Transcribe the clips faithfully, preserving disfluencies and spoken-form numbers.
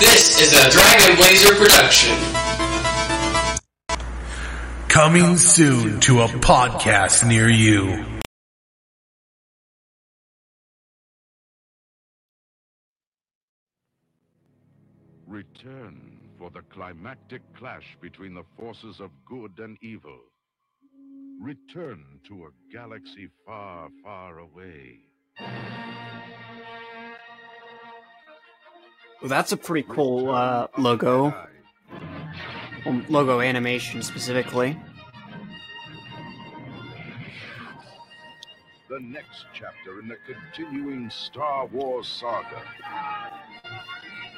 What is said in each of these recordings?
This is a Dragon Blazer production. Coming soon to a podcast near you. Return for the climactic clash between the forces of good and evil. Return to a galaxy far, far away. Well, that's a pretty cool uh, logo. Well, logo animation specifically. The next chapter in the continuing Star Wars saga.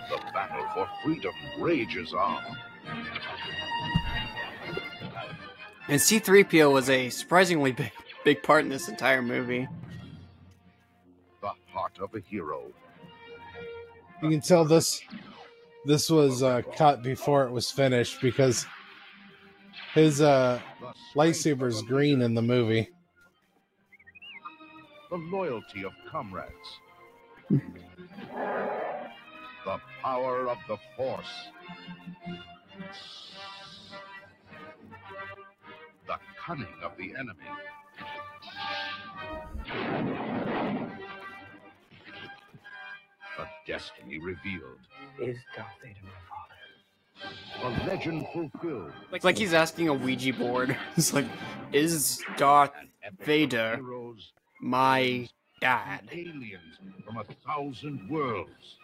The battle for freedom rages on. And C three P O was a surprisingly big, big part in this entire movie. The heart of a hero. You can tell this this was uh, cut before it was finished because his uh, lightsaber's green in the movie. The loyalty of comrades. The power of the Force. The cunning of the enemy. A destiny revealed. Is Darth Vader my father? A legend fulfilled. It's like he's asking a Ouija board. It's like, is Darth Vader my dad? Aliens from a thousand worlds.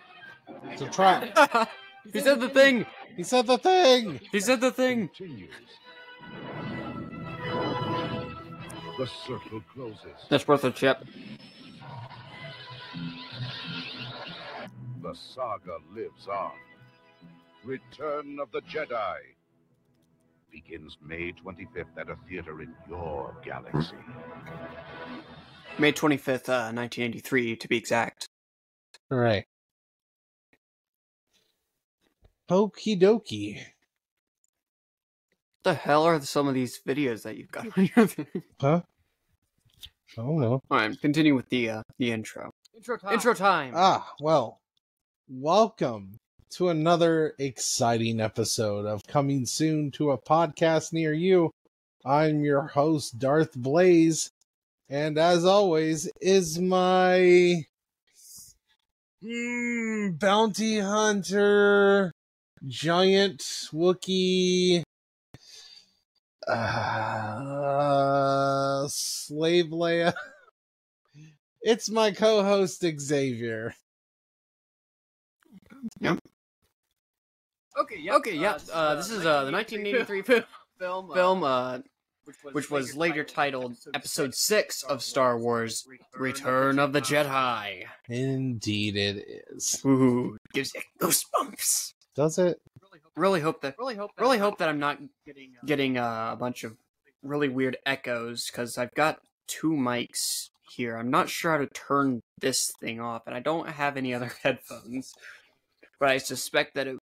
It's a trap. He said the thing. He said the thing. He said the thing. The circle closes. That's worth a chip. The saga lives on. Return of the Jedi begins May twenty-fifth at a theater in your galaxy. May twenty-fifth, uh, nineteen eighty-three, to be exact. All right. Okie dokie. What the hell are some of these videos that you've got on your thing? Huh? I don't know. Alright, continue with the uh, the intro. Intro time. Intro time. Ah, well. Welcome to another exciting episode of Coming Soon to a Podcast Near You. I'm your host, Darth Blaze. And as always, is my... Mm, bounty hunter, giant Wookiee, uh, slave Leia. It's my co-host Xavier. Yep. Okay. Yep. Okay. Yep. Uh, uh, this is uh, the nineteen eighty-three film. Film. Uh, film uh, which was, which was later titled Episode six of Star Wars, Return of the Jedi. Indeed it is. Ooh, it gives it goosebumps. Does it? Really hope that, really hope that, really hope that I'm not getting uh, a bunch of really weird echoes, because I've got two mics here. I'm not sure how to turn this thing off, and I don't have any other headphones. But I suspect that it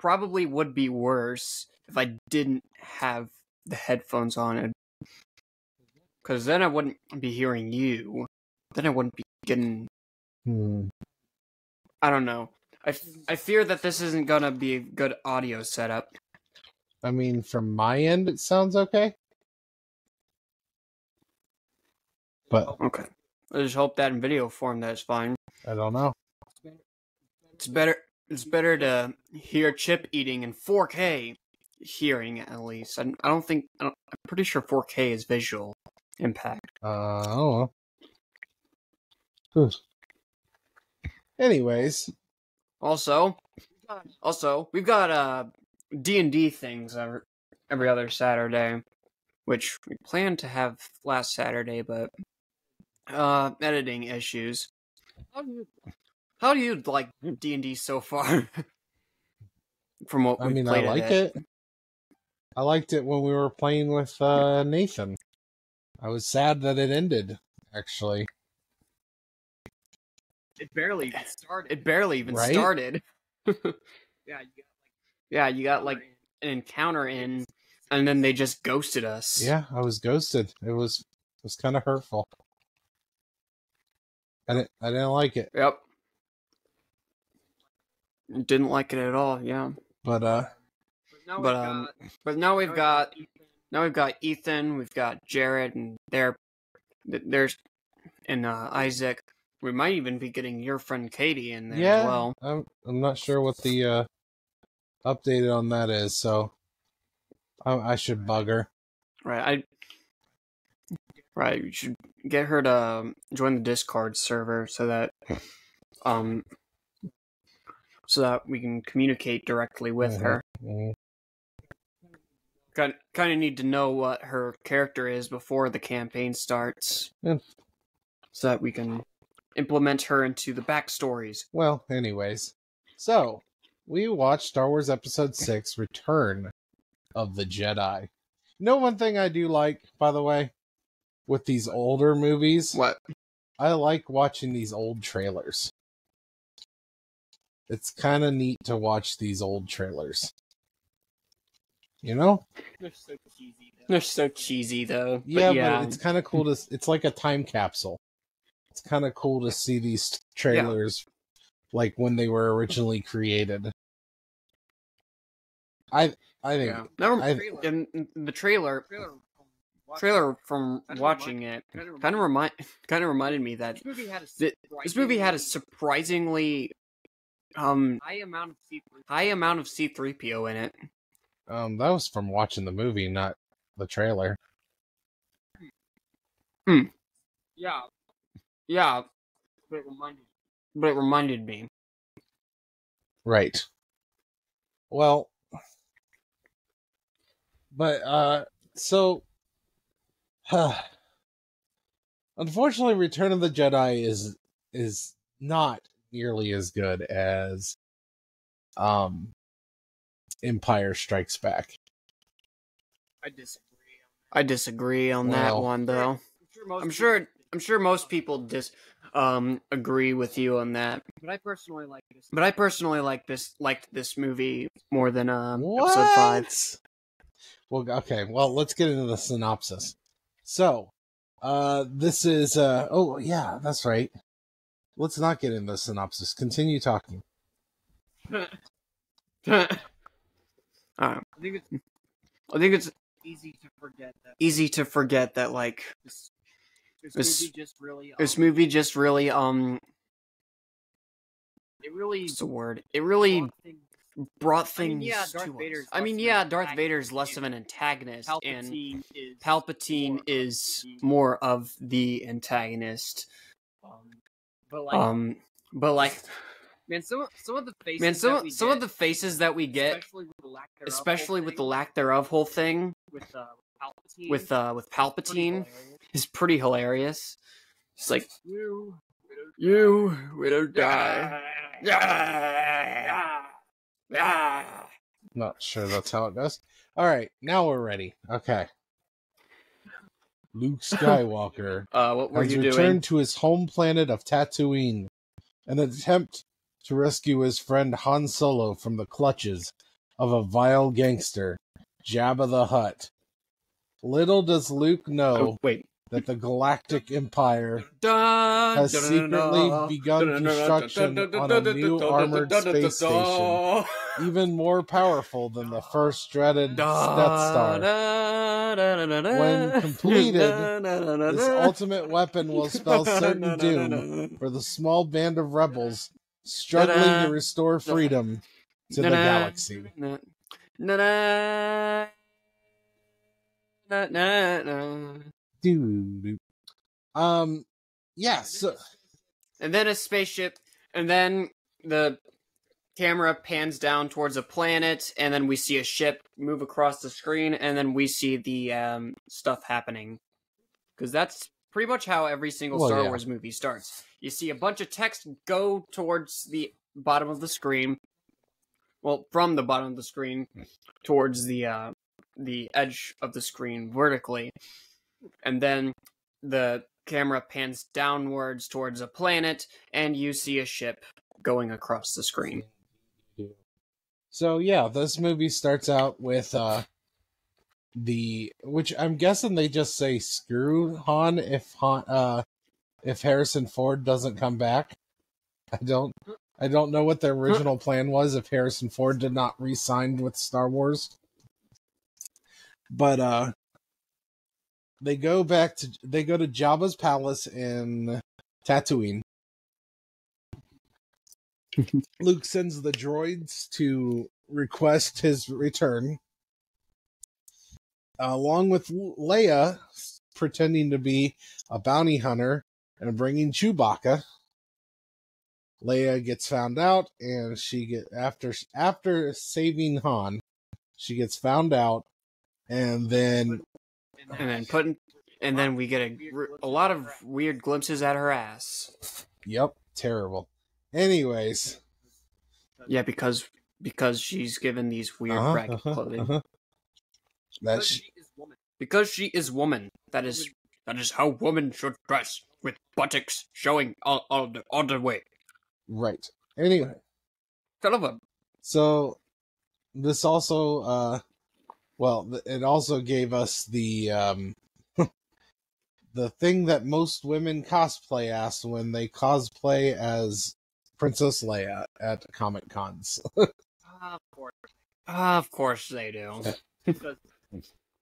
probably would be worse if I didn't have the headphones on it, because then I wouldn't be hearing you. Then I wouldn't be getting. Hmm. I don't know. I, f I fear that this isn't gonna be a good audio setup. I mean, from my end, it sounds okay. But okay, I just hope that in video form that's fine. I don't know. It's better. It's better to hear chip eating in four K. Hearing at least. I, I don't think. I don't, I'm pretty sure four K is visual impact. Uh, I don't know. Anyways, also, also we've got uh D and D things every, every other Saturday, which we planned to have last Saturday, but uh, editing issues. How do you, how do you like D and D so far? From what I mean, I like it. it. I liked it when we were playing with uh, Nathan. I was sad that it ended, actually. It barely even started. It barely even right? started. yeah, you got, like, yeah, you got like an encounter in, and then they just ghosted us. Yeah, I was ghosted. It was it was kind of hurtful. I didn't, I didn't like it. Yep. Didn't like it at all, yeah. But uh but, but um got, but now we've got now we've got Ethan, we've got Jared, and there there's and uh Isaac. We might even be getting your friend Katie in there yeah, as well. I'm I'm not sure what the uh update on that is, so I, I should bug her. Right, I Right, you should get her to join the Discord server so that um so that we can communicate directly with mm-hmm. her. Mm-hmm. Kind kind of need to know what her character is before the campaign starts, yeah. so that we can implement her into the backstories. Well, anyways, so we watched Star Wars Episode six: Return of the Jedi. You know, one thing I do like, by the way, with these older movies, what I like watching these old trailers. It's kind of neat to watch these old trailers. You know? They're so cheesy, though. They're so cheesy, though. Yeah, but, yeah. but it's kind of cool to... It's like a time capsule. It's kind of cool to see these trailers, yeah. like, when they were originally created. I I think... Yeah. No, I, the trailer... trailer trailer from watching it kind of remind kind of reminded me that this movie had a, this movie had a surprisingly... Um, high amount of C three P O. High amount of C three P O in it. Um, that was from watching the movie, not the trailer. Mm. Yeah, yeah, but it reminded, but it reminded me. Right. Well, but uh, so, huh. Unfortunately, Return of the Jedi is is not nearly as good as um Empire Strikes Back. I disagree. I disagree on well, that one though. I'm sure most I'm sure, I'm sure most people dis um agree with you on that. But I personally like this. But I personally like this liked this movie more than um what? Episode five. Well, okay. Well, let's get into the synopsis. So, uh this is uh oh yeah, that's right. Let's not get in the synopsis. Continue talking. uh, I think it's, I think it's easy to forget that. Easy to forget that, like this, this, this movie just really. Um, this movie just really. Um, it really. What's the word? It really brought things, brought things I mean, yeah, Darth to Vader's us. I mean, yeah, Darth Vader's less of an antagonist, Palpatine and is Palpatine is more of the antagonist. Um, But like, um, but like, man, some some of the faces man, some, that we some get, of the faces that we get, especially with the lack thereof, especially with thing, the lack thereof whole thing, with uh, Palpatine, with uh, with Palpatine, is pretty hilarious. It's like you, you, we don't die. Yeah, yeah. Not sure that's how it goes. All right, now we're ready. Okay. Luke Skywalker uh, what were has you returned doing? to his home planet of Tatooine, an attempt to rescue his friend Han Solo from the clutches of a vile gangster, Jabba the Hutt. Little does Luke know oh, wait. that the Galactic Empire dun, has dun, secretly dun, begun dun, construction dun, dun, dun, on a new dun, armored dun, dun, space dun, dun, station, even more powerful than the first dreaded dun, Death Star. Dun, dun, dun, dun, when completed, dun, dun, dun, dun, this ultimate weapon will spell certain doom for the small band of rebels struggling dun, dun, to restore freedom dun, to dun, the dun, galaxy. Dun, dun, dun, dun, dun, dun. Dude. Um, yeah, so... And then a spaceship, and then the camera pans down towards a planet, and then we see a ship move across the screen, and then we see the um, stuff happening. Because that's pretty much how every single well, Star yeah. Wars movie starts. You see a bunch of text go towards the bottom of the screen. Well, from the bottom of the screen towards the uh, the edge of the screen vertically. And then the camera pans downwards towards a planet, and you see a ship going across the screen. So yeah, this movie starts out with uh, the which I'm guessing they just say screw Han if Han uh, if Harrison Ford doesn't come back. I don't. I don't know what their original plan was if Harrison Ford did not re-sign with Star Wars. But uh, they go back to they go to Jabba's palace in Tatooine. Luke sends the droids to request his return, uh, along with Leia pretending to be a bounty hunter and bringing Chewbacca. Leia gets found out, and she get after after saving Han, she gets found out, and then and then putting and then we get a a lot of weird glimpses at her ass. Yep, terrible. Anyways, yeah, because because she's given these weird uh-huh, ragged uh-huh, clothing. Uh-huh. That's because she is woman. Because she is woman. That is that is how women should dress, with buttocks showing all all the, all the way. Right. Anyway, tell them. So this also, uh, well, it also gave us the um, the thing that most women cosplay as when they cosplay as Princess Leia at Comic Cons. uh, of course, uh, of course they do. because,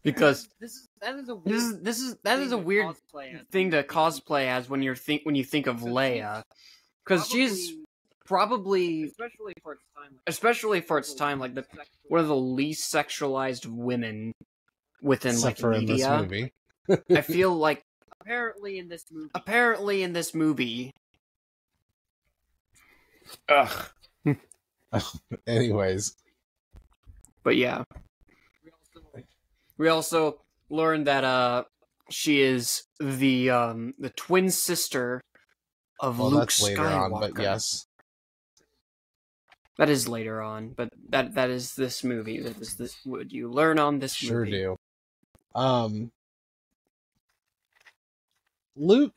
because this is that is a weird this is, this is that is a weird thing to cosplay as when you're think when you think of Leia, because she's probably especially for its time, like, especially for its time, like the one of the least sexualized women within except like media. In this movie. I feel like. Apparently in this movie. Apparently in this movie. Ugh. Anyways. But yeah. We also learned that uh, she is the um, the twin sister of well, Luke that's later Skywalker. On, but yes. That is later on, but that that is this movie. That is this. Would you learn on this sure movie? Sure do. Um. Luke,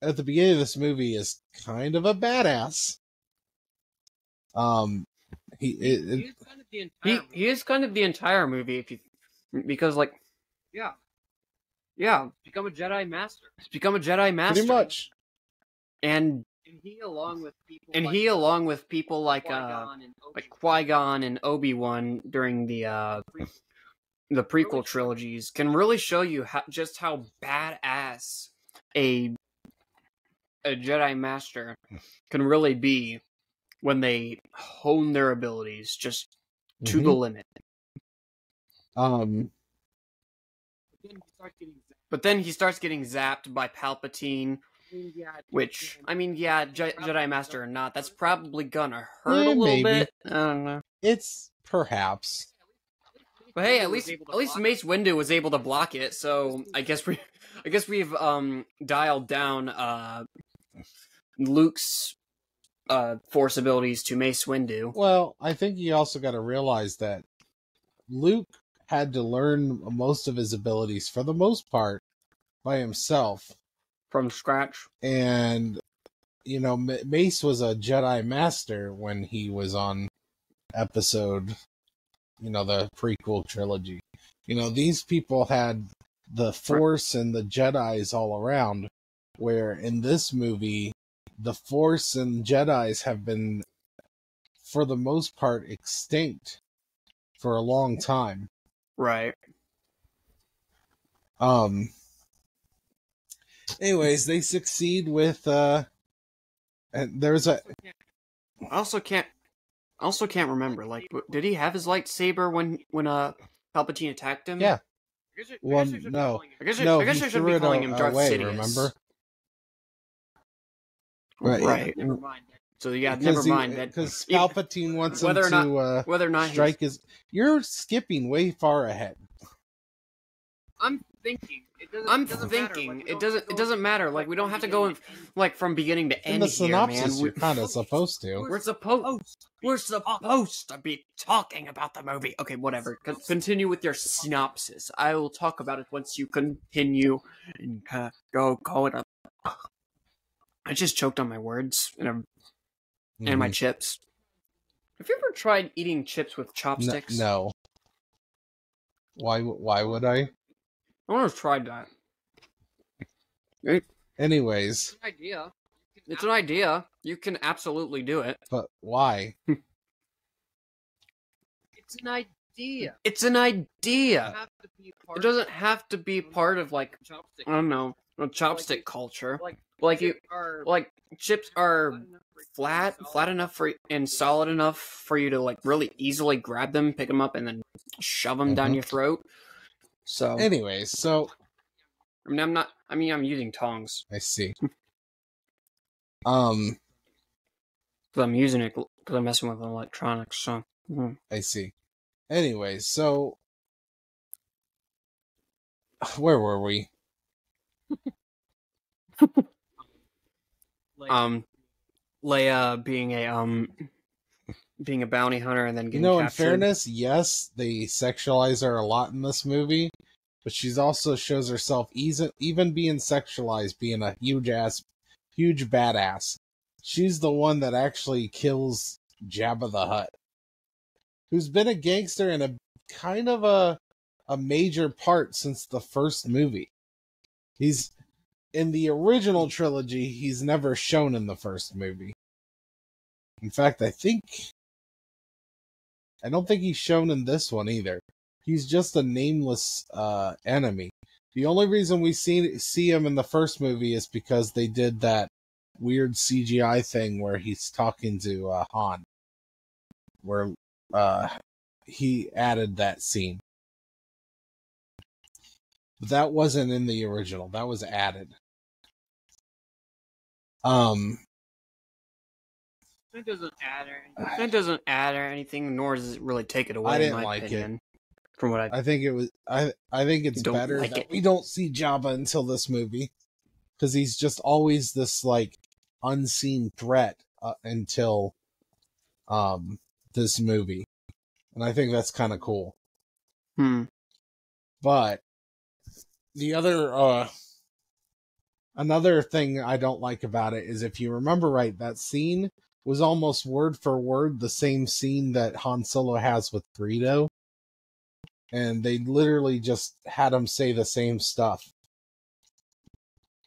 at the beginning of this movie, is kind of a badass. Um, he it, it, he, is kind of he, he is kind of the entire movie, if you because like, yeah, yeah, become a Jedi Master, become a Jedi Master, pretty much. And, and he along with people and like, he along with people like Qui-Gon uh like Qui-Gon and Obi-Wan during the uh the prequel trilogies can really show you how, just how badass. A a Jedi Master can really be when they hone their abilities just to mm-hmm. the limit. Um, but then he starts getting zapped by Palpatine, which I mean, yeah, Je Jedi Master or not, that's probably gonna hurt yeah, a little maybe. bit. I don't know. It's perhaps. But hey, at least at least Mace Windu was able to block it, so I guess we I guess we've um dialed down uh Luke's uh force abilities to Mace Windu. Well, I think you also got to realize that Luke had to learn most of his abilities for the most part by himself from scratch. And you know, Mace was a Jedi Master when he was on episode you know, the prequel trilogy. You know, these people had the Force and the Jedis all around, where in this movie, the Force and Jedis have been, for the most part, extinct for a long time. Right. Um. Anyways, they succeed with, uh, and there's a... I also can't I also can't remember. Like, did he have his lightsaber when when uh Palpatine attacked him? Yeah. I guess I, well, I guess I no. I guess I, no, I guess I should be calling him Darth away, Sidious. Remember? Right. right. Never mind. So yeah, because never mind he, that because Palpatine wants him to not, uh, whether or not strike his. You're skipping way far ahead. I'm thinking. It doesn't, I'm it doesn't thinking. Matter. Like, it doesn't. It doesn't matter. Like we don't have to go in, like from beginning to end. In the synopsis, here, man. You're kind of supposed to. We're supposed. We're supposed to be talking about the movie. Okay, whatever. Con continue with your synopsis. I will talk about it once you continue and uh, go call it up. I just choked on my words and I'm, mm. and my chips. Have you ever tried eating chips with chopsticks? No. no. Why? Why would I? I want to try that. Anyways, good idea. It's an idea. You can absolutely do it. But why? It's an idea. It's an idea. It doesn't have to be part of, like, I don't know, a chopstick culture. Like, you, like chips are flat, flat enough for, and solid enough for you to, like, really easily grab them, pick them up, and then shove them mm-hmm. down your throat. So, anyways, so I mean, I'm not. I mean, I'm using tongs. I see. Um, because I'm using it because I'm messing with electronics. So mm-hmm. I see. Anyways, so where were we? um, Leia being a um being a bounty hunter and then getting, you know, captured. In fairness, yes, they sexualize her a lot in this movie, but she's also shows herself easy, even being sexualized, being a huge ass, huge badass. She's the one that actually kills Jabba the Hutt, who's been a gangster and a kind of a a major part since the first movie. He's in the original trilogy, he's never shown in the first movie. In fact, I think... I don't think he's shown in this one either. He's just a nameless uh, enemy. The only reason we see, see him in the first movie is because they did that weird C G I thing where he's talking to uh, Han. Where uh, he added that scene. But that wasn't in the original. That was added. Um... It doesn't add or anything. It doesn't add or anything, nor does it really take it away. I didn't in my like opinion, it. From what I, I think it was, I I think it's better like that it. We don't see Jabba until this movie, because he's just always this like unseen threat uh, until um this movie, and I think that's kind of cool. Hmm. But the other uh. Another thing I don't like about it is, if you remember right, that scene was almost word for word the same scene that Han Solo has with Greedo. And they literally just had him say the same stuff.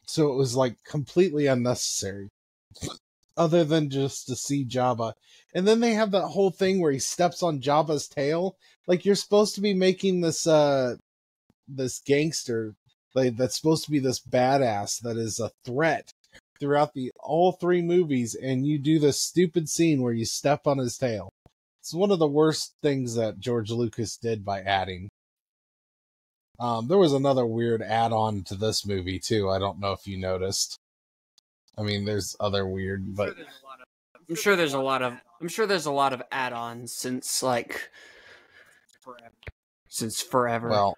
So it was like completely unnecessary. Other than just to see Jabba. And then they have that whole thing where he steps on Jabba's tail. Like, you're supposed to be making this, uh, this gangster, like, that's supposed to be this badass that is a threat throughout the all three movies, and you do this stupid scene where you step on his tail. It's one of the worst things that George Lucas did by adding. Um, there was another weird add-on to this movie, too. I don't know if you noticed. I mean, there's other weird, but... I'm sure there's a lot of... I'm sure there's a lot of add-ons since, like... Forever. Since forever. Well...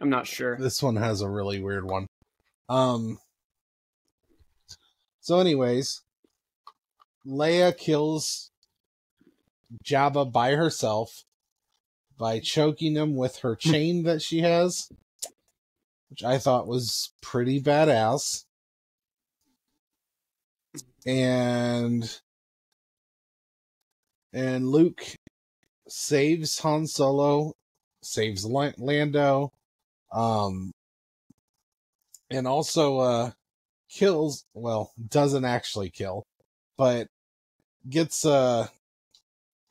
I'm not sure. This one has a really weird one. Um... So anyways, Leia kills Jabba by herself by choking him with her chain that she has, which I thought was pretty badass. And and Luke saves Han Solo, saves Lando, um, and also uh kills, well, doesn't actually kill, but gets a uh,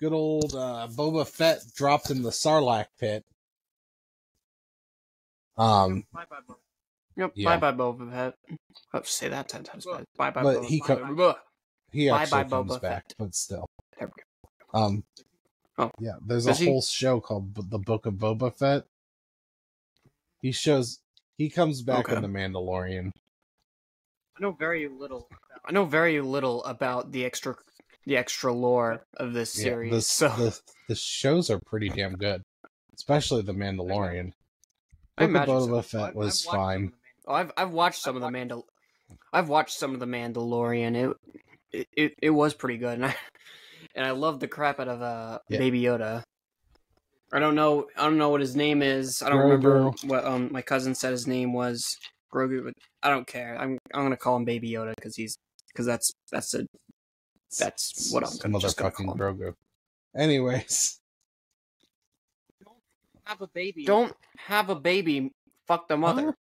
good old uh, Boba Fett dropped in the Sarlacc pit. Um, bye bye, Boba. Yep, yeah. Bye bye, Boba Fett. I have to say that ten times. Bye bye, bye, Boba. He, co- he actually bye, bye, comes Boba back, Fett. But still. There we go. Um, oh, yeah. There's Does a he... whole show called B- The Book of Boba Fett. He shows he comes back okay. in The Mandalorian. I know very little. About I know very little about the extra, the extra lore of this series. Yeah, the, so the, the shows are pretty damn good, especially The Mandalorian. I imagine Boba Fett was fine. Oh, I've I've watched some I've of the Mandal. I've watched some of The Mandalorian. It it it, it was pretty good, and I and I loved the crap out of uh yeah. Baby Yoda. I don't know. I don't know what his name is. I don't Grogu. remember what um my cousin said his name was. Grogu, but I don't care. I'm I'm gonna call him Baby Yoda because he's because that's that's a that's what I'm gonna, just gonna call him. Grogu. Anyways, don't have a baby. Don't have a baby. Fuck the mother. Huh?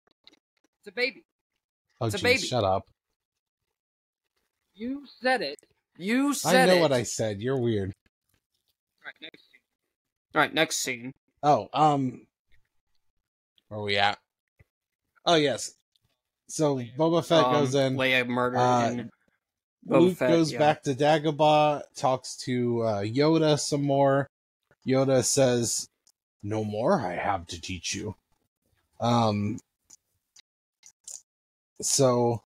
It's a baby. Oh, it's geez, a baby. Shut up. You said it. You said it. I know it. What I said. You're weird. All right, next scene. All right, next scene. Oh, um... where are we at? Oh, yes. So, Leia. Boba Fett um, goes in. Leia murdered uh, and Luke Fett, goes yeah. back to Dagobah, talks to uh, Yoda some more. Yoda says, "No more I have to teach you." Um. So,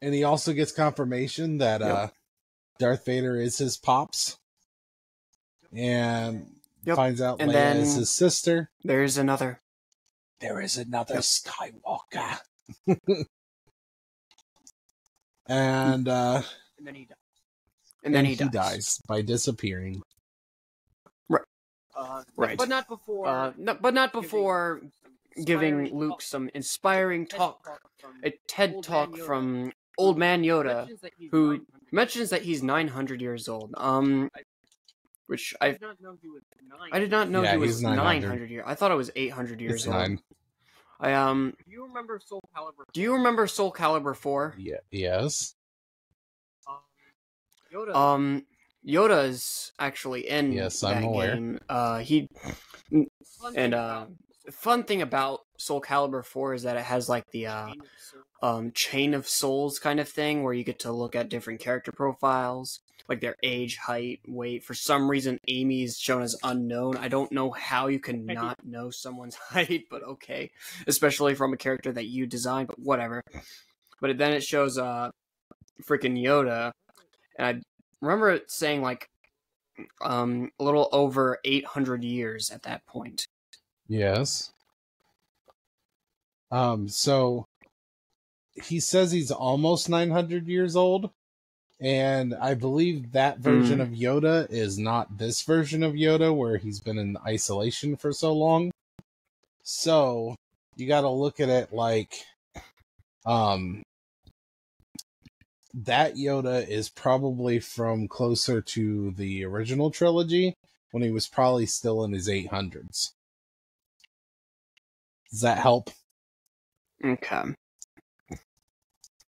and he also gets confirmation that yep. uh, Darth Vader is his pops. And yep. finds out and Leia is his sister. There is another. There is another yep. Skywalker. and, uh, and then he dies. And then and he, he dies. dies by disappearing. Right. Uh, right. But not before. Uh, no, but not before giving, giving Luke talk. some inspiring talk, a TED talk from Old Man Yoda, who mentions that he's nine hundred years old. Um, which I I did not know he was nine hundred years. I thought it was eight hundred years old. Nine. I, um, do you remember Soul Calibur? Do you remember Soul Calibur four? Yeah. Yes. Um, Yoda. Um, Yoda's actually in yes, that I'm aware. game. Uh, he and uh, the fun thing about Soul Calibur four is that it has like the uh, um, chain of souls kind of thing, where you get to look at different character profiles, like their age, height, weight. For some reason, Amy's shown as unknown. I don't know how you can not know someone's height, but okay. Especially from a character that you designed, but whatever. But then it shows uh, freaking Yoda. And I remember it saying, like, um, a little over eight hundred years at that point. Yes. Um. So, he says he's almost nine hundred years old. And I believe that version mm. of Yoda is not this version of Yoda, where he's been in isolation for so long. So you got to look at it like, um, that Yoda is probably from closer to the original trilogy, when he was probably still in his eight hundreds. Does that help? Okay.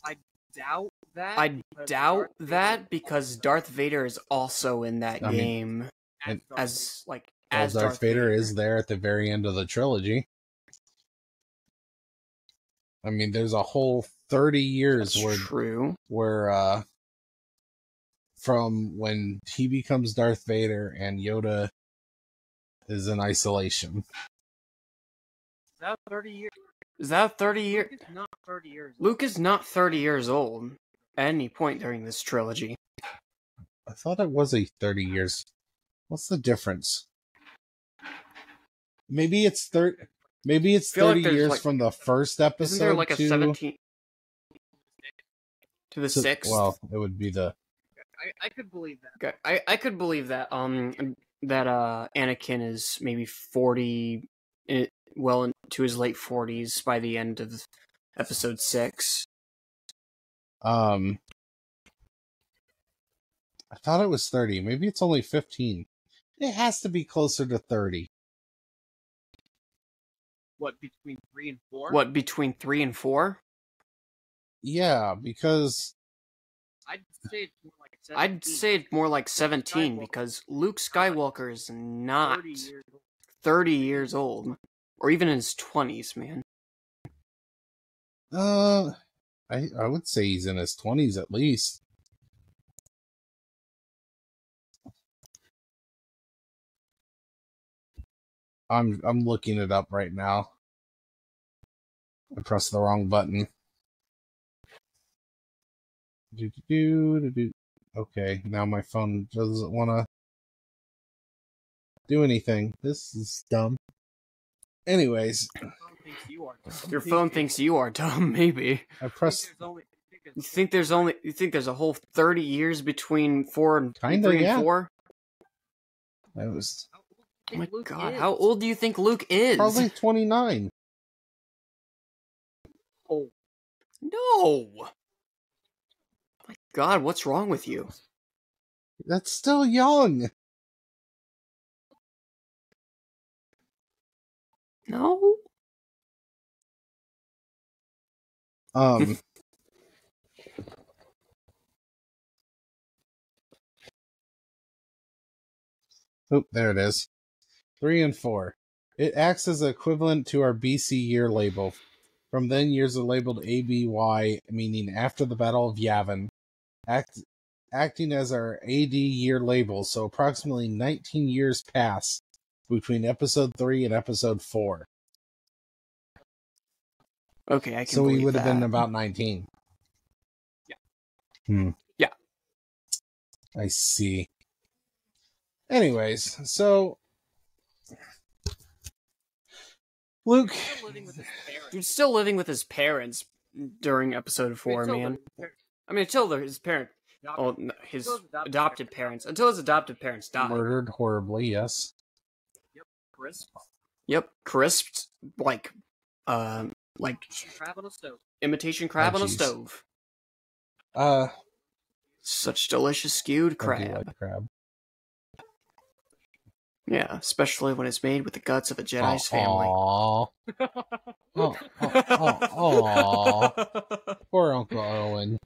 I doubt. That I doubt Darth that Vader because Darth Vader is also in that I game mean, as, as like as Darth, Darth Vader, Vader is there at the very end of the trilogy. I mean, there's a whole thirty years That's where true. where uh, from when he becomes Darth Vader and Yoda is in isolation. Is that thirty years? Is that thirty years? Luke is not thirty years old. Luke is not thirty years old. At any point during this trilogy. I thought it was a thirty years. What's the difference? Maybe it's thirty. Maybe it's thirty like years like, from the first episode. Isn't there like a to, seventeen to the to, sixth? Well, it would be the. I, I could believe that. Okay. I I could believe that. Um, that uh, Anakin is maybe forty, in, well into his late forties by the end of episode six. Um, I thought it was thirty. Maybe it's only fifteen. It has to be closer to thirty. What, between three and four? What, between three and four? Yeah, because... I'd say it's more like seventeen. I'd say it's more like seventeen, because Luke Skywalker is not thirty years old. Or even in his twenties, man. Uh... I, I would say he's in his twenties at least. I'm I'm looking it up right now. I pressed the wrong button. Do, do, do, do. Okay, now my phone doesn't want to do anything. This is dumb. Anyways. You are dumb. Your phone thinks you are dumb. Maybe I pressed. You think there's only? You think there's a whole thirty years between four and Kinda, three yeah. and four? That was. Oh my Luke god! Is. How old do you think Luke is? Probably twenty-nine. Oh no! My god, what's wrong with you? That's still young. No. Um, Oh, there it is. Three and four. It acts as equivalent to our B C year label. From then, years are labeled A B Y, meaning after the Battle of Yavin, act, acting as our A D year label, so approximately nineteen years pass between Episode three and Episode four. Okay, I can So we would that. have been about nineteen. Yeah. Hmm. Yeah. I see. Anyways, so... Luke... He's still living with his parents during Episode four, man. I mean, until his parent... Oh, no, his adopted parents. Until his adopted parents died. Murdered horribly, yes. Yep, crisped. Yep, crisped, like... Um... Like crab on a stove. Imitation crab oh, on a stove. Uh, such delicious skewed crab. I do like crab. Yeah, especially when it's made with the guts of a Jedi's oh, family. Aww. oh, oh, oh, oh. Poor Uncle Owen.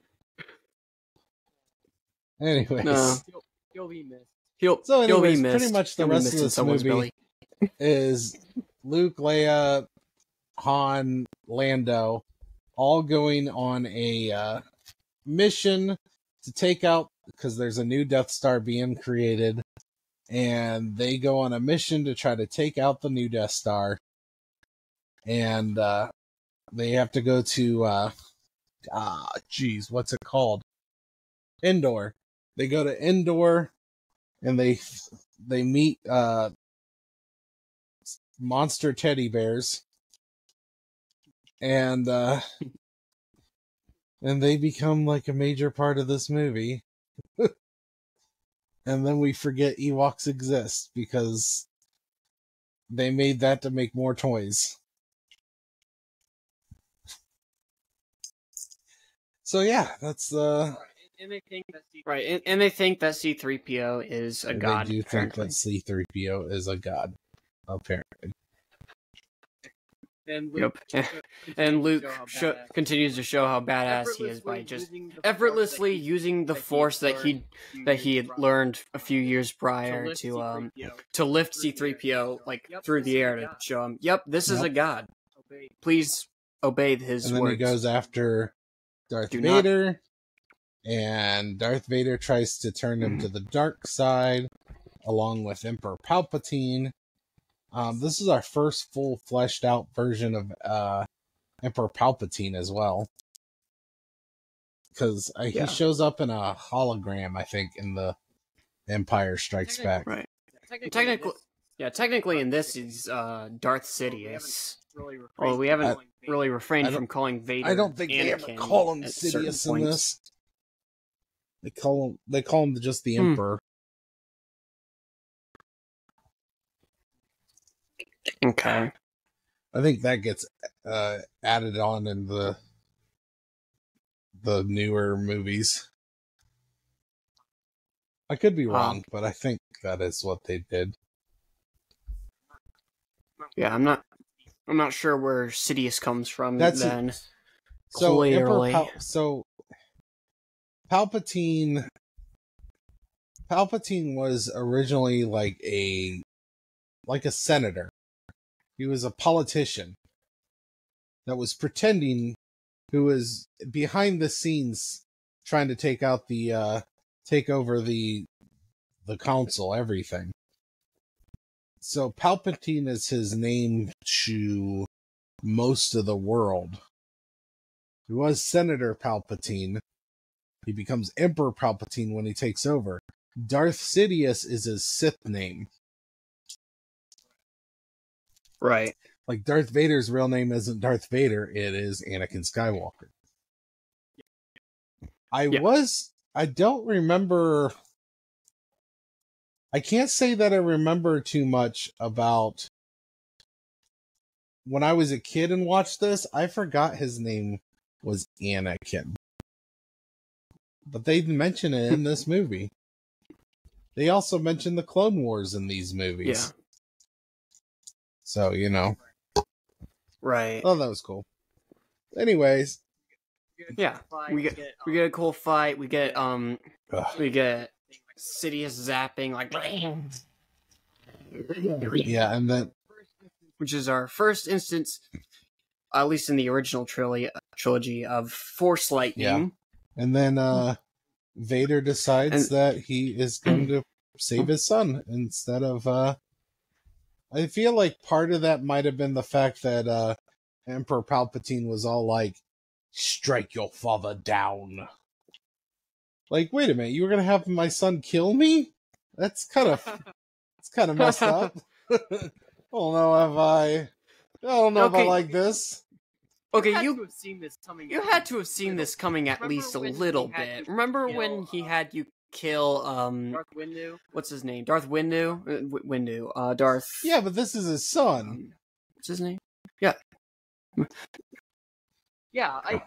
Anyways, no. he'll, he'll be missed. He'll, so anyways, he'll be missed. Pretty much the he'll rest of this movie belly. is Luke, Leia, Han, Lando, all going on a uh, mission to take out, because there's a new Death Star being created, and they go on a mission to try to take out the new Death Star, and uh, they have to go to uh, ah, geez, what's it called? Endor. They go to Endor, and they they meet uh, monster teddy bears. And, uh, and they become like a major part of this movie. And then we forget Ewoks exist because they made that to make more toys. So yeah, that's, uh... And they think that C- right, and, and they think that C three P O is a god. They do apparently. think that C three P O is a god, apparently. And Luke, yep. and Luke show, continues to show how badass he is by just effortlessly using the force that he that he had learned a few years prior to um to lift C three P O like through the air to show him, yep, this is a god. Please obey his words. And then he goes after Darth Vader, and Darth Vader tries to turn him to the dark side, along with Emperor Palpatine. Um, this is our first full fleshed out version of uh, Emperor Palpatine as well, because uh, yeah. he shows up in a hologram, I think, in the Empire Strikes Back. Right. Technically, technically this, yeah. Technically, in this is uh, Darth Sidious. Although we haven't really, refrained, I, really refrained from calling Vader. I don't think Anakin they ever call him Sidious in this. They call him. They call him just the hmm. Emperor. Okay. I think that gets uh, added on in the the newer movies. I could be wrong, um, but I think that is what they did. Yeah, I'm not I'm not sure where Sidious comes from That's then. A, so Emperor Pal so Palpatine Palpatine was originally like a like a senator. He was a politician that was pretending, who was behind the scenes trying to take out the, uh, take over the, the council, everything. So Palpatine is his name to most of the world. He was Senator Palpatine. He becomes Emperor Palpatine when he takes over. Darth Sidious is his Sith name. Right. Like, Darth Vader's real name isn't Darth Vader, it is Anakin Skywalker. I yeah. was... I don't remember... I can't say that I remember too much about... When I was a kid and watched this, I forgot his name was Anakin. But they mention it in this movie. They also mention the Clone Wars in these movies. Yeah. So, you know. Right. Oh, that was cool. Anyways. Yeah. We get we get a cool fight. We get um Ugh. we get Sidious zapping like Yeah, and that, which is our first instance, at least in the original trilogy, trilogy of Force lightning. Yeah. And then uh, Vader decides and, that he is going to save his son instead of. Uh, I feel like part of that might have been the fact that uh, Emperor Palpatine was all like, "Strike your father down." Like, wait a minute, you were gonna have my son kill me? That's kind of, it's kind of messed up. I don't know if I, I don't know okay. if I like this. Okay, you had you, to have seen this coming. You had to have seen this coming at least a little bit. Remember kill, when he uh, had you kill um Darth Windu? What's his name? Darth Windu. Uh, Windu. Uh, Darth. Yeah, but this is his son. What's his name? Yeah. Yeah, I.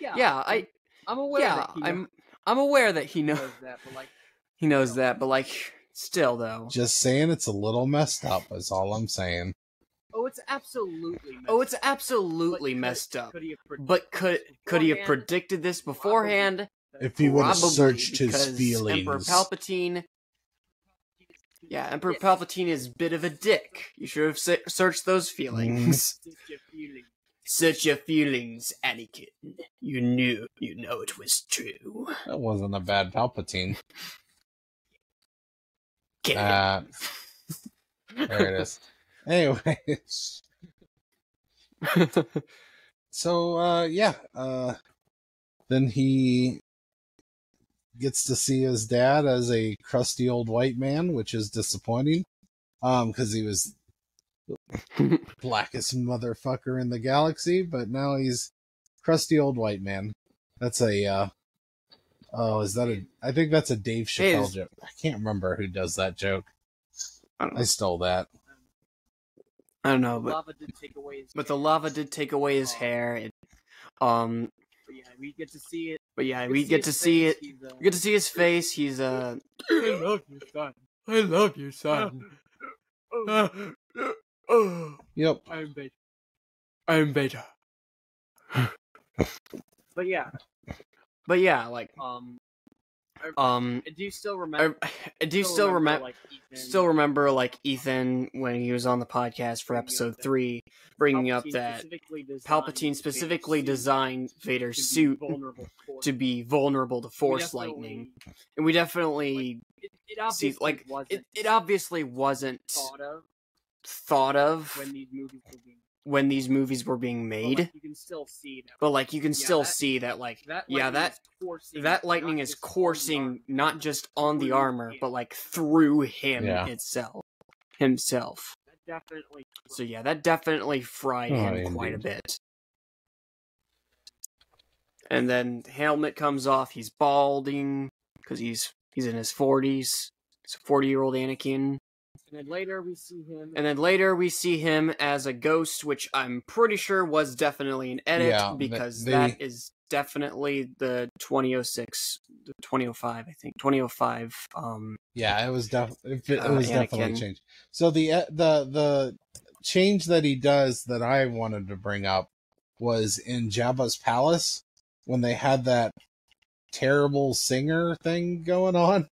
Yeah, yeah I. I'm aware. Yeah, that he knows. I'm. I'm aware that he knows, he knows that, but like, he knows you know. that, but like, still though. Just saying, it's a little messed up. Is all I'm saying. Oh, it's absolutely. Messed oh, it's absolutely messed up. Could, could but could could he have predicted this beforehand? If he would have searched his feelings, Emperor Palpatine. Yeah, Emperor yes. Palpatine is a bit of a dick. You should have se searched those feelings. Search your feelings, Anakin. You knew, you know it was true. That wasn't a bad Palpatine. Get uh, there it is. Anyways. So, uh, yeah. Uh, then he gets to see his dad as a crusty old white man, which is disappointing. Um, because he was... blackest motherfucker in the galaxy, but now he's crusty old white man. That's a uh oh is that a I think that's a Dave Chappelle joke. I can't remember who does that joke. I, don't know. I stole that. I don't know, but the lava did take away his but the lava did take away his hair. It, um but yeah, we get to see it. But yeah, we get to see it. We get to see his face. He's uh I love you, son. I love you, son. Oh, yep. I'm Vader. I'm Vader. But yeah, but yeah, like um, um. Do you still remember? I, do you still remember? Like, still remember like Ethan when he was on the podcast for episode three, bringing Palpatine up that specifically Palpatine specifically Vader's designed Vader's suit to be vulnerable to Force lightning, and we definitely like, it, it see like it, it obviously wasn't thought of. thought of when these movies were being, when these movies were being made, but like you can still see that, like, yeah, still that, see that, like that yeah that coursing, that lightning is coursing not just on the armor him. but like through him yeah. itself himself that definitely so yeah that definitely fried oh, him indeed. quite a bit. And then helmet comes off, he's balding because he's he's in his forties. It's a forty year old Anakin. And then later we see him. And then later we see him as a ghost, which I'm pretty sure was definitely an edit, yeah, because they, that is definitely the twenty oh six, the twenty oh five, I think twenty oh five. Um, yeah, it was definitely it, it was uh, definitely changed. So the the the change that he does that I wanted to bring up was in Jabba's palace when they had that terrible singer thing going on.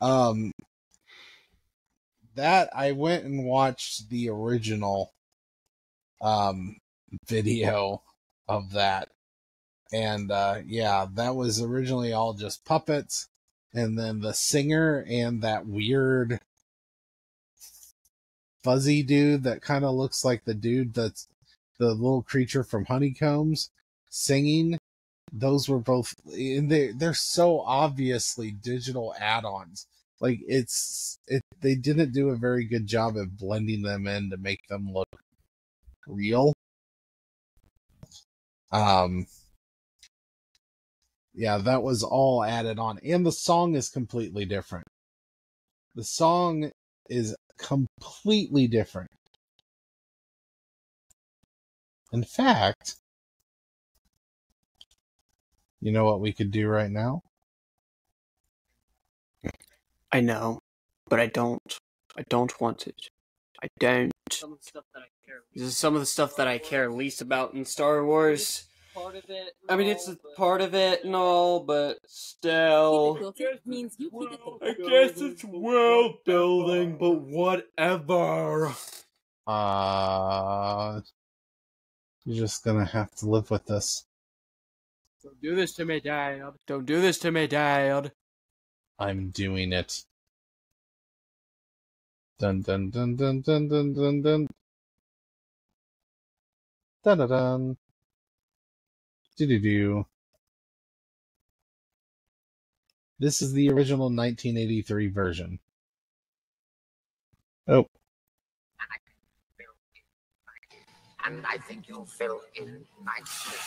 Um. That I went and watched the original um video of that, and uh yeah, that was originally all just puppets, and then the singer and that weird fuzzy dude that kind of looks like the dude that's the little creature from Honeycombs singing. Those were both, and they they're so obviously digital add-ons. Like, it's, it, they didn't do a very good job of blending them in to make them look real. Um, yeah, that was all added on. And the song is completely different. The song is completely different. In fact, you know what we could do right now? I know, but I don't. I don't want it. I don't. Some of the stuff that I care. This is some of the stuff that I care least about in Star Wars. part of it. I mean, it's part of it and all, but still. Means you I guess it's world building, but whatever. Uh, you're just gonna have to live with this. Don't do this to me, Dad. Don't do this to me, Dad. I'm doing it. Dun dun dun dun dun dun dun dun. Dun dun dun. Do do do. This is the original nineteen eighty-three version. Oh. And I think you'll fill in nicely.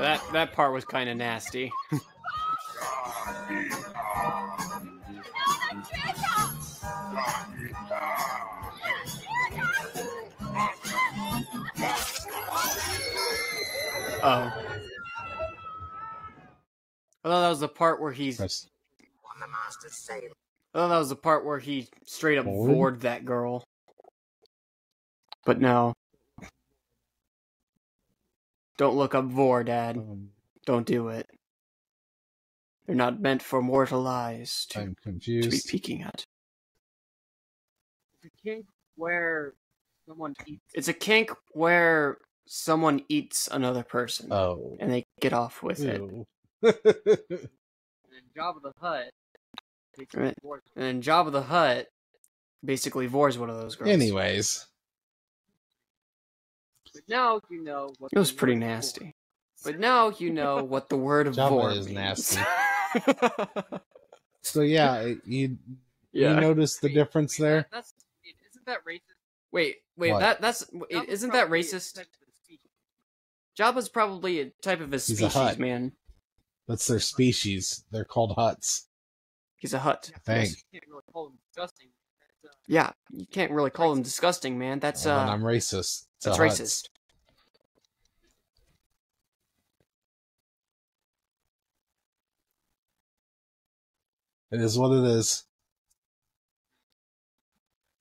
That that part was kind of nasty. Oh. Although that was the part where he's. Although that was the part where he straight up bored that girl. But no. Don't look up Vor, Dad. Um, Don't do it. They're not meant for mortal eyes to, I'm confused. to be peeking at. It's a kink where someone eats. It's a kink where someone eats another person. Oh. And they get off with Ew. it. And then Jabba the Hutt. Right. And then Jabba the Hutt basically Vor's one of those girls. Anyways. But now you know what It was pretty nasty. But now you know what the word of Vor is means. Nasty. So yeah, you yeah. you notice the wait, difference wait, there? That's, isn't that racist? Wait, wait, what? that that's Jabba's isn't that racist? Jabba's probably a type of a He's species, a man. That's their species. They're called Hutts. He's a Hutt. I think. You can't really call him disgusting. Uh, yeah, you can't really call him disgusting, man. That's uh. And I'm racist. That's Hutt. Racist. It is what it is.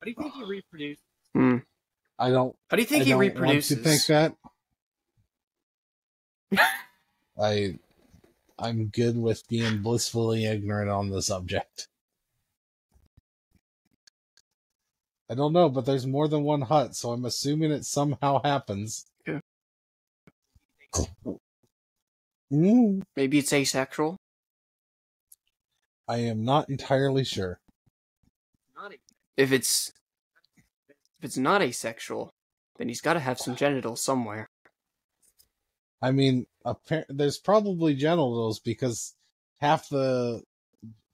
How do you think he reproduces? Hmm. I don't. How do you think I he don't reproduces? Want to think that. I, I'm good with being blissfully ignorant on the subject. I don't know, but there's more than one Hutt, so I'm assuming it somehow happens. Yeah. Mm. Maybe it's asexual? I am not entirely sure. If it's... If it's not asexual, then he's got to have some genitals somewhere. I mean, appar- there's probably genitals, because half the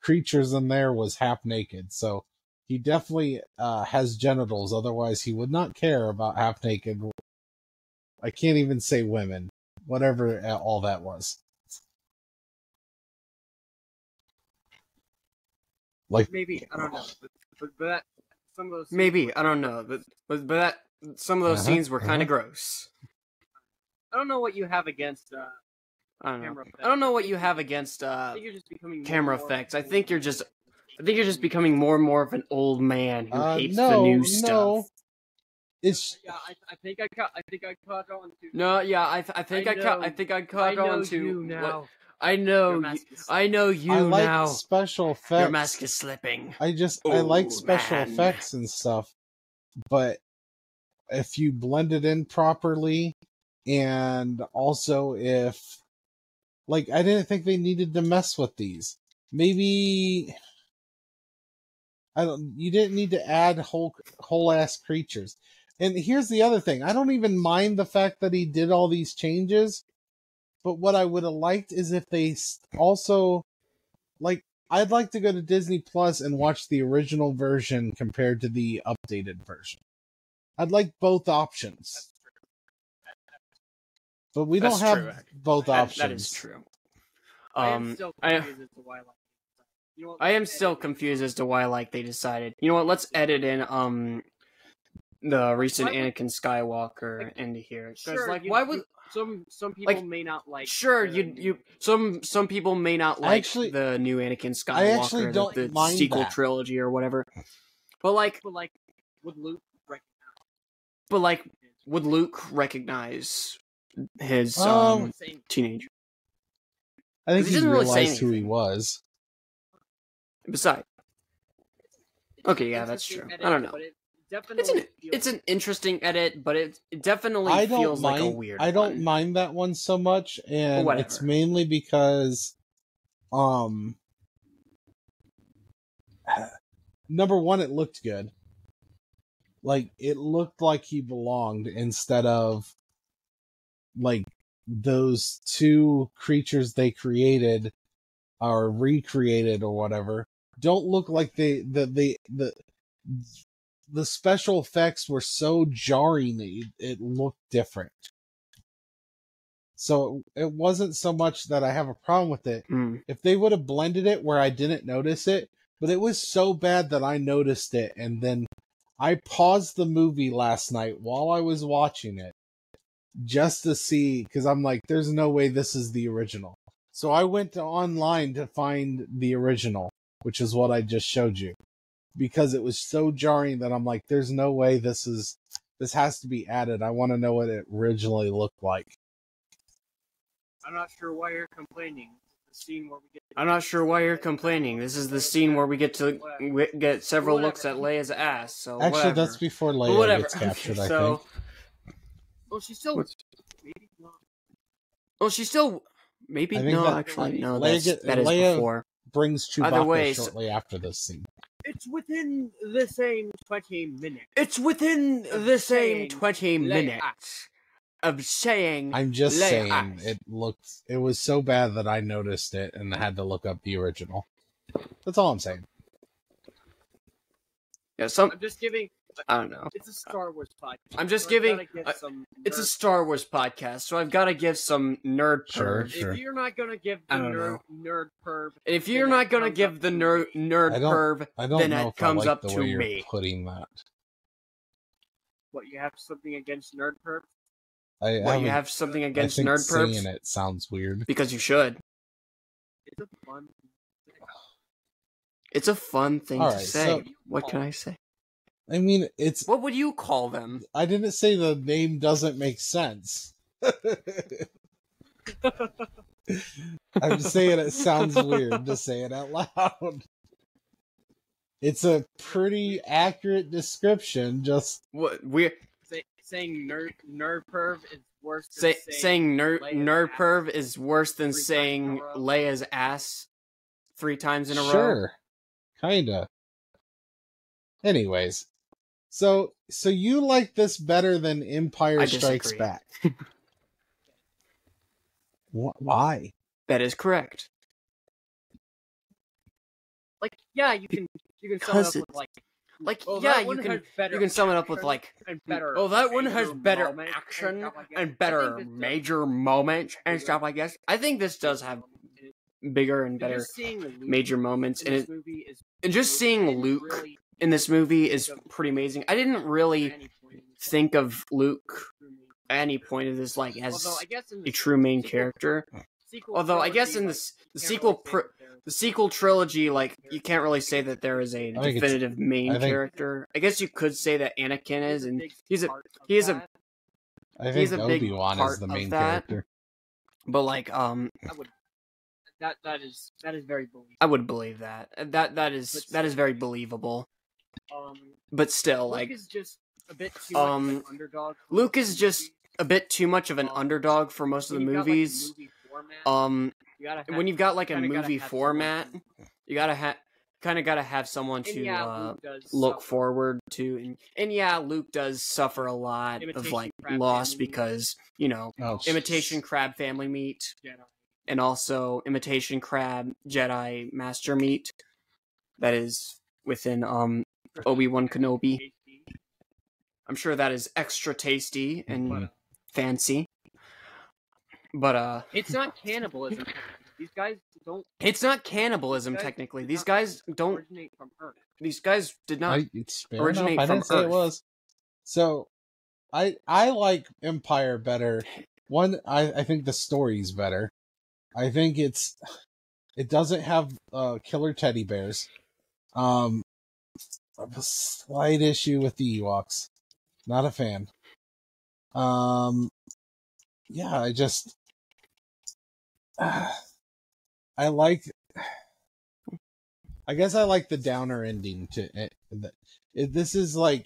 creatures in there was half naked, so... He definitely uh, has genitals, otherwise he would not care about half-naked... I can't even say women. Whatever all that was. Like... Maybe, I don't know. But, but, but that, some of those Maybe, were, I don't know. But, but, but that, some of those uh-huh, scenes were uh-huh. kind of gross. I don't know what you have against... Uh... I don't know. Camera effects. I don't know what you have against uh, you're just becoming camera more effects. More... I think you're just... I think you're just becoming more and more of an old man who uh, hates no, the new no. stuff. It's yeah, I, I think I caught I think I caught on to No, yeah, I I think I, I caught I think I caught I on to now. What, I know you, I know you I like now. Special effects. Your mask is slipping. I just oh, I like special man. effects and stuff, but if you blend it in properly, and also if like I didn't think they needed to mess with these. maybe I don't. You didn't need to add whole whole ass creatures. And here's the other thing: I don't even mind the fact that he did all these changes, but what I would have liked is if they also, like, I'd like to go to Disney Plus and watch the original version compared to the updated version. I'd like both options. But we That's don't true. have both that, options. That is true. Um, I am still confused I, as to why, like, you know what, I am still confused as to why, like, they decided, you know what, let's edit in um the recent why Anakin Skywalker like, into here. Sure, like, you, why would some some people like, may not like? Sure, the, you you some some people may not like actually, the new Anakin Skywalker, I actually don't the, the sequel that. trilogy or whatever. But like, but like, would Luke recognize? But like, would Luke recognize? His um, um, teenager. I think he, he didn't realize really who he was. Besides, okay, yeah, that's true. Edit, I don't know. It it's an it's an interesting edit, but it, it definitely I don't feels mind, like a weird. I don't one. mind that one so much, and Whatever. it's mainly because, um, number one, it looked good. Like it looked like he belonged instead of. Like those two creatures they created or recreated or whatever don't look like they the the the, the special effects were so jarring that it looked different. So it wasn't so much that I have a problem with it. Mm. If they would have blended it where I didn't notice it, but it was so bad that I noticed it, and then I paused the movie last night while I was watching it. Just to see, because I'm like, there's no way this is the original. So I went to online to find the original, which is what I just showed you, because it was so jarring that I'm like, there's no way this is, this has to be added. I want to know what it originally looked like. I'm not sure why you're complaining. This is the scene where we get to I'm not sure why you're complaining. This is the scene where we get to get several whatever. looks at Leia's ass. So actually, whatever. that's before Leia whatever. gets captured. I so, think. Well, she still. Maybe not. Well, she still. Maybe no. Actually, no. Leia that's, that is Leia before. Brings Chewbacca way, shortly so, after this scene. It's within the same twenty minutes. It's within the same twenty minutes of saying. I'm just Leia. saying it looked. It was so bad that I noticed it and I had to look up the original. That's all I'm saying. Yeah. Some. I'm just giving. I don't know. It's a Star Wars podcast. I'm just so giving. Uh, it's a Star Wars podcast, so I've got to give some nerd sure, perv. Sure. If you're not gonna give the nerd, nerd perv, if you're not gonna give the nerd nerd perv, I don't, I don't then know it if comes I like up the way to you're me. Putting that. What, you have something against nerd perv? I, what I you have something against I think nerd perv? Saying it sounds weird because you should. It's a fun. Thing. It's a fun thing All to right, say. So, what can I say? I mean, it's... What would you call them? I didn't say the name doesn't make sense. I'm saying it sounds weird to say it out loud. It's a pretty accurate description, just... What, we're... Say, saying nerd, nerd perv is worse than say, saying... Saying ner, nerd perv is worse than saying Leia's ass three times in a row? Sure. Kinda. Anyways. So, so you like this better than Empire Strikes Back? Why? That is correct. Like, yeah, you can you can sum it up with like, like oh, yeah, you can you can sum it up with like, better oh, that one has better action and, like and better major moments and stuff like this. I think this does have bigger and better major moments, and it and just seeing Luke. in this movie is pretty amazing. I didn't really think of Luke at any point of this like as a true main character. Although I guess in this the sequel the sequel trilogy, like you can't really say that there is a definitive main character. I guess you could say that Anakin is, and he's a he is a I think Obi-Wan is the main character. But like um. That that is that is very believable. I would believe that. That that is that is very believable. Um, but still, like, Luke is just a bit too um, much of an underdog. Luke is just a bit too much of an um, underdog for most of the movies. Got, like, movie um, You gotta have, when you've got like a movie format, someone. you gotta have kind of gotta have someone and to yeah, uh, look suffer. forward to. And, and yeah, Luke does suffer a lot imitation of like loss because meat. you know oh. imitation crab family meat, Jedi. and also imitation crab Jedi master meat that is within um Obi-Wan Kenobi. I'm sure that is extra tasty and but, uh, fancy. But uh it's not cannibalism. These guys don't It's not cannibalism these technically. These guys don't originate from Earth. These guys did not I, it's originate enough. from I didn't Earth. Say it was. So I I like Empire better. One I, I think the story's better. I think it's it doesn't have uh killer teddy bears. Um I have a slight issue with the Ewoks. Not a fan. Um, yeah, I just... Uh, I like... I guess I like the downer ending to it. This is like...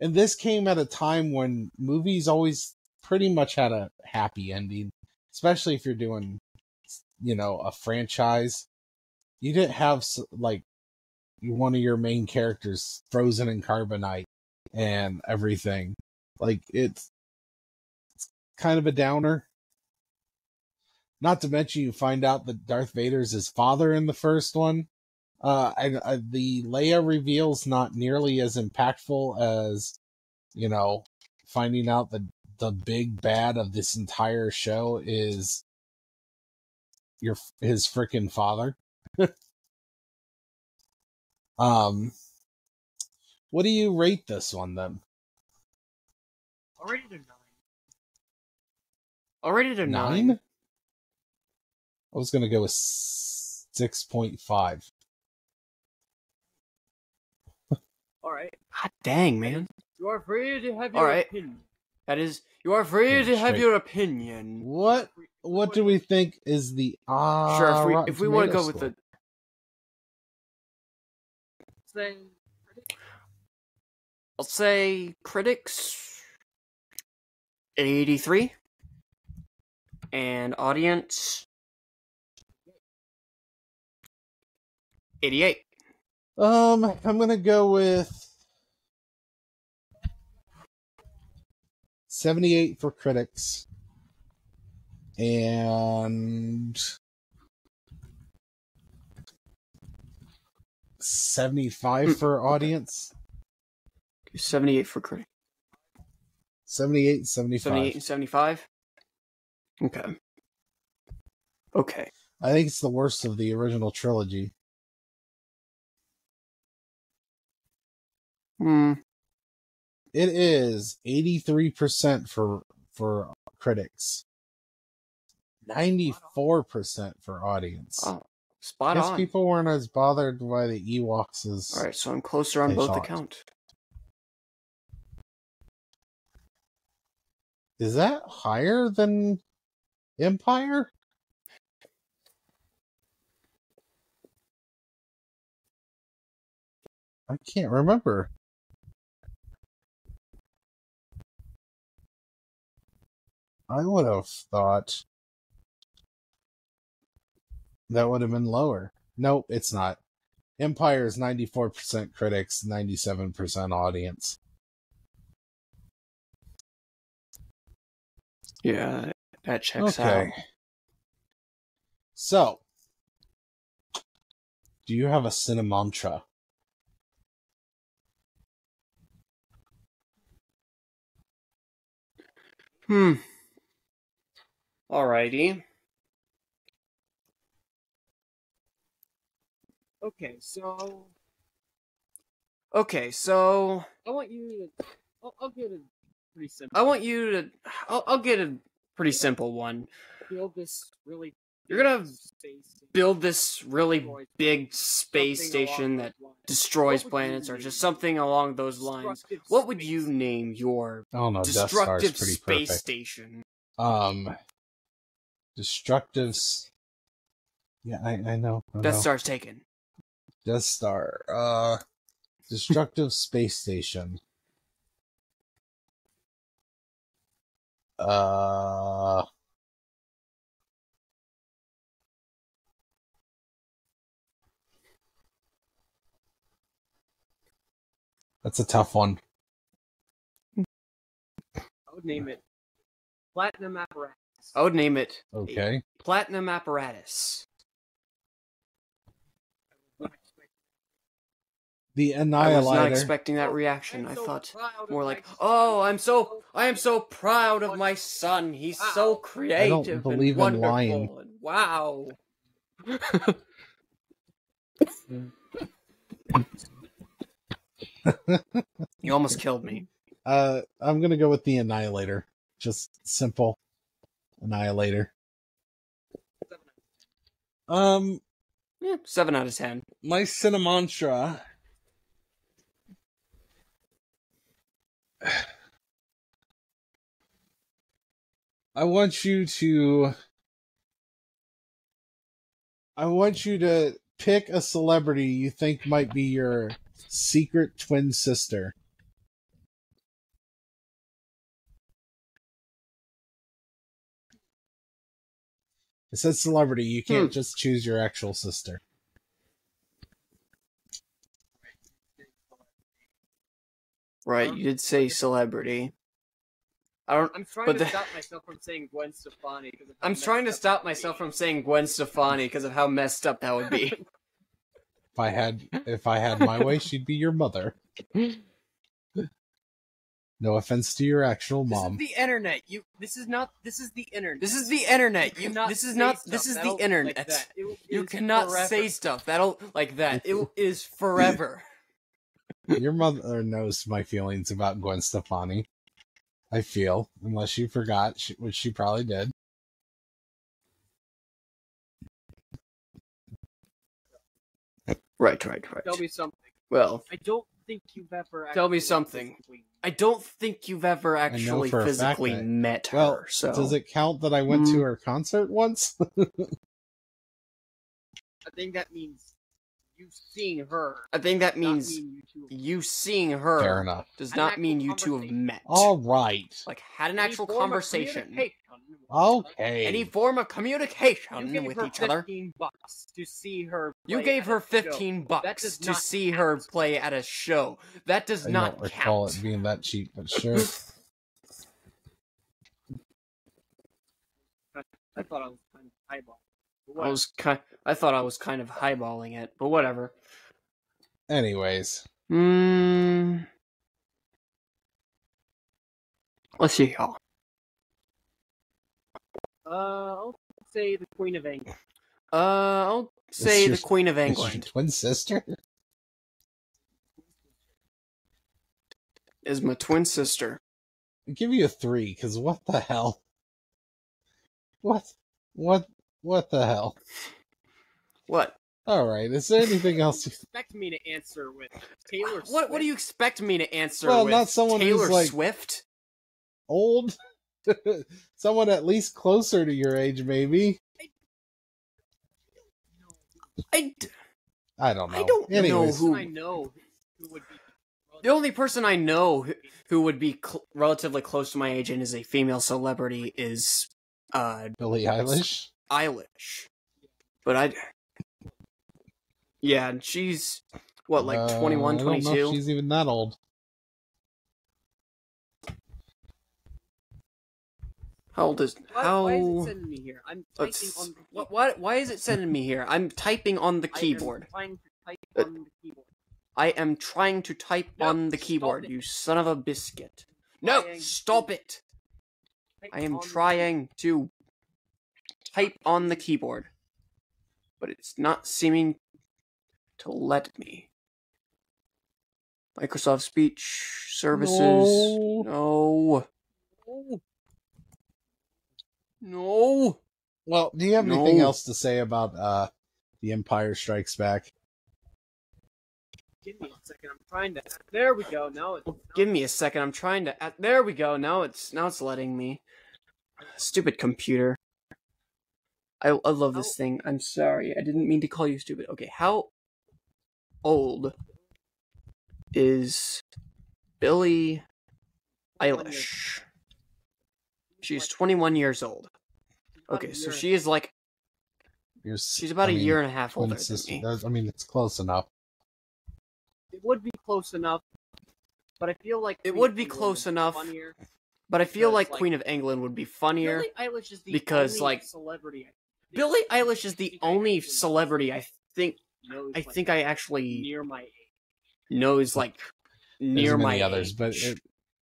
And this came at a time when movies always pretty much had a happy ending. Especially if you're doing, you know, a franchise. You didn't have, like, one of your main characters frozen in carbonite and everything. Like, it's, it's kind of a downer. Not to mention you find out that Darth Vader's his father in the first one. Uh, I, I, the Leia reveal's not nearly as impactful as, you know, finding out that the big bad of this entire show is your his frickin' father. Um, what do you rate this one then? I'll rate it a nine. I'll rate it a nine? nine? I was gonna go with six point five. Alright. Hot dang, man. You are free to have your right. opinion. That is, you are free You're to straight. have your opinion. What, what do we think is the uh, Sure, if we, if we want to go score. with the Say I'll say critics eighty-three and audience eighty-eight. Um, I'm gonna go with seventy-eight for critics and seventy-five for audience. seventy-eight for critic. seventy-eight, seventy-five. seventy-eight and seventy-five? Okay. Okay. I think it's the worst of the original trilogy. Hmm. It is eighty-three percent for for critics. ninety-four percent for audience. Oh. Spot on. I guess people weren't as bothered by the Ewoks as... Alright, so I'm closer on both accounts. Is that higher than Empire? I can't remember. I would have thought... that would have been lower. Nope, it's not. Empire is ninety-four percent critics, ninety-seven percent audience. Yeah, that checks okay. out. So, do you have a cinemantra? Hmm. Alrighty. Okay, so... Okay, so... I want you to... I'll, I'll get a pretty simple... I want you to... I'll, I'll get a pretty simple one. Build this really... You're gonna build this really big space station that destroys planets or just something along those lines. What would you name your oh, no, destructive space perfect. station? Um... Destructive... Yeah, I, I know. I Death know. Star's taken. Death Star. Uh, destructive space station. Uh, That's a tough one. I would name it Platinum Apparatus. I would name it okay. Platinum Apparatus. The Annihilator. I was not expecting that reaction. I thought more like, "Oh, I'm so, I am so proud of my son. He's so creative I don't believe and wonderful." In lying. And wow. You almost killed me. Uh, I'm gonna go with the Annihilator. Just simple, Annihilator. Um, yeah, seven out of ten. My Cinemantra. I want you to. I want you to pick a celebrity you think might be your secret twin sister. It says celebrity. You can't hmm. just choose your actual sister. Right, you did say celebrity. I don't. I'm trying but to the, stop myself from saying Gwen Stefani. Because of how I'm trying to stop myself from saying Gwen Stefani because of how messed up that would be. If I had, if I had my way, she'd be your mother. No offense to your actual mom. This is the internet. You. This is not. This is the internet. This is the internet. You. you this is not. Stuff. This is That'll, the internet. Like it, it you cannot forever. say stuff that'll like that. It is forever. Your mother knows my feelings about Gwen Stefani. I feel, unless she forgot, she, which she probably did. Right, right, right. Tell me something. Well, I don't think you've ever. Tell me something. Physically... I don't think you've ever actually physically that, met her. Well, so does it count that I went mm. to her concert once? I think that means. You seeing her. I think that means mean you, you seeing her Fair enough. does not mean you two have met. All right. Like, had an Any actual conversation. Okay. Any form of communication with each other. You gave her fifteen bucks to see her play You gave her fifteen bucks to see count. her play at a show. That does I not count. I don't recall it being that cheap, but sure. I thought I was kind of eyeball. I was kind. I thought I was kind of highballing it, but whatever. Anyways, mm. let's see, y'all. Uh, I'll say the Queen of England. Uh, I'll say your, the Queen of England. Is your twin sister is my twin sister. I'll give you a three, because what the hell? What? What? What the hell? What? All right. Is there anything else you expect me to answer with Taylor? What? Swift? What do you expect me to answer? Well, with not someone Taylor who's like Swift, old. Someone at least closer to your age, maybe. I. I don't know. I don't Anyways. know who I know. Who would be the only person I know who, who would be cl relatively close to my age and is a female celebrity is uh Billie Eilish. Eilish, but I, yeah, and she's what, like uh, twenty-one, twenty-two? I don't know if she's even that old. How old is how? Why, why is it sending me here? I'm typing on the keyboard. Why, why is it sending me here? I'm typing on the keyboard. I am trying to type on the keyboard. I am trying to type no, on the keyboard. You son of a biscuit! No, stop it! I am trying to. Type on the keyboard, but it's not seeming to let me. Microsoft Speech Services. No. No. No. Well, do you have no. anything else to say about uh, The Empire Strikes Back? Give me a second. I'm trying to. There we go. Now it's. Give me a second. I'm trying to. There we go. Now it's. Now it's letting me. Stupid computer. I, I love this thing. I'm sorry. I didn't mean to call you stupid. Okay, how old is Billie Eilish? She's twenty-one years old. Okay, so she is like... She's about a year and a half older than me. I mean, it's close enough. It would be close enough. But I feel like it would be close enough. Funnier. But I feel like, like Queen of England would be funnier Billie is the because, only like, celebrity. Billie Eilish is the only celebrity I think knows, I like, think I actually near my age. knows like near my age. others. But it,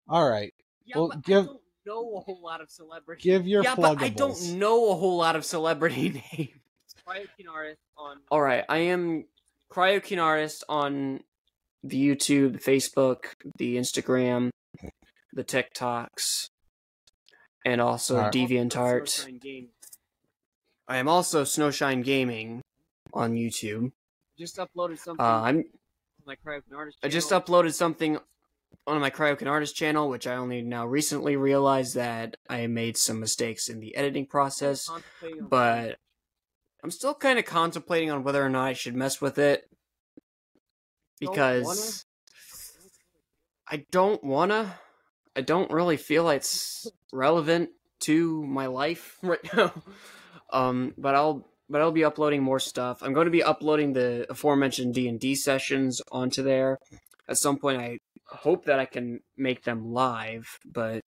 all right, yeah, well, but give I don't know a whole lot of celebrity. Give your yeah, pluggables. But I don't know a whole lot of celebrity names. Cryo Kinaris on. All right, I am Cryo Kinaris on the YouTube, the Facebook, the Instagram. The TikToks, and also right. DeviantArt. I am also Snowshine Gaming on YouTube. Just uploaded something. Uh, I'm, on my Cryokin Artist channel. I just uploaded something on my Cryokin Artist channel, which I only now recently realized that I made some mistakes in the editing process. I'm but I'm still kind of contemplating on whether or not I should mess with it because I don't wanna. I don't really feel like it's relevant to my life right now, um, but I'll but I'll be uploading more stuff. I'm going to be uploading the aforementioned D and D sessions onto there. At some point, I hope that I can make them live, but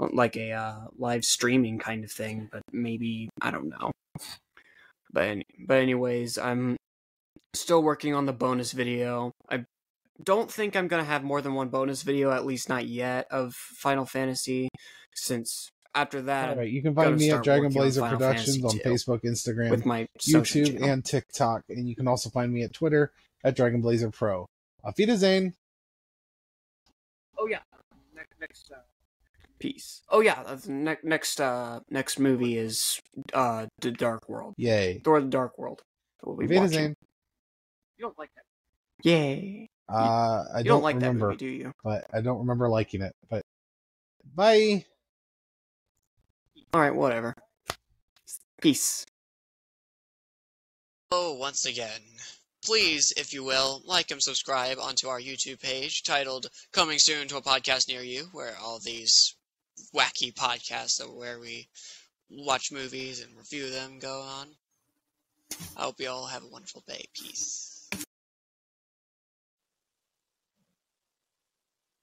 like a uh, live streaming kind of thing. But maybe I don't know. But but anyways, I'm still working on the bonus video. I. Don't think I'm gonna have more than one bonus video, at least not yet, of Final Fantasy. Since after that, all right, you can find me at Dragon Blazer Productions on Facebook, Instagram, with my YouTube and TikTok, and you can also find me at Twitter at Dragon Blazer Pro. Auf Wiedersehen. Oh yeah, next, next uh... peace. Oh yeah, ne next uh, next movie is uh, The Dark World. Yay, Thor: The Dark World. We'll be watching. You don't like that? Yay. Uh, I you don't, don't like remember, that movie, do you? But I don't remember liking it. But bye. All right, whatever. Peace. Oh, once again, please, if you will, like and subscribe onto our YouTube page titled "Coming Soon to a Podcast Near You," where all these wacky podcasts that where we watch movies and review them go on. I hope you all have a wonderful day. Peace.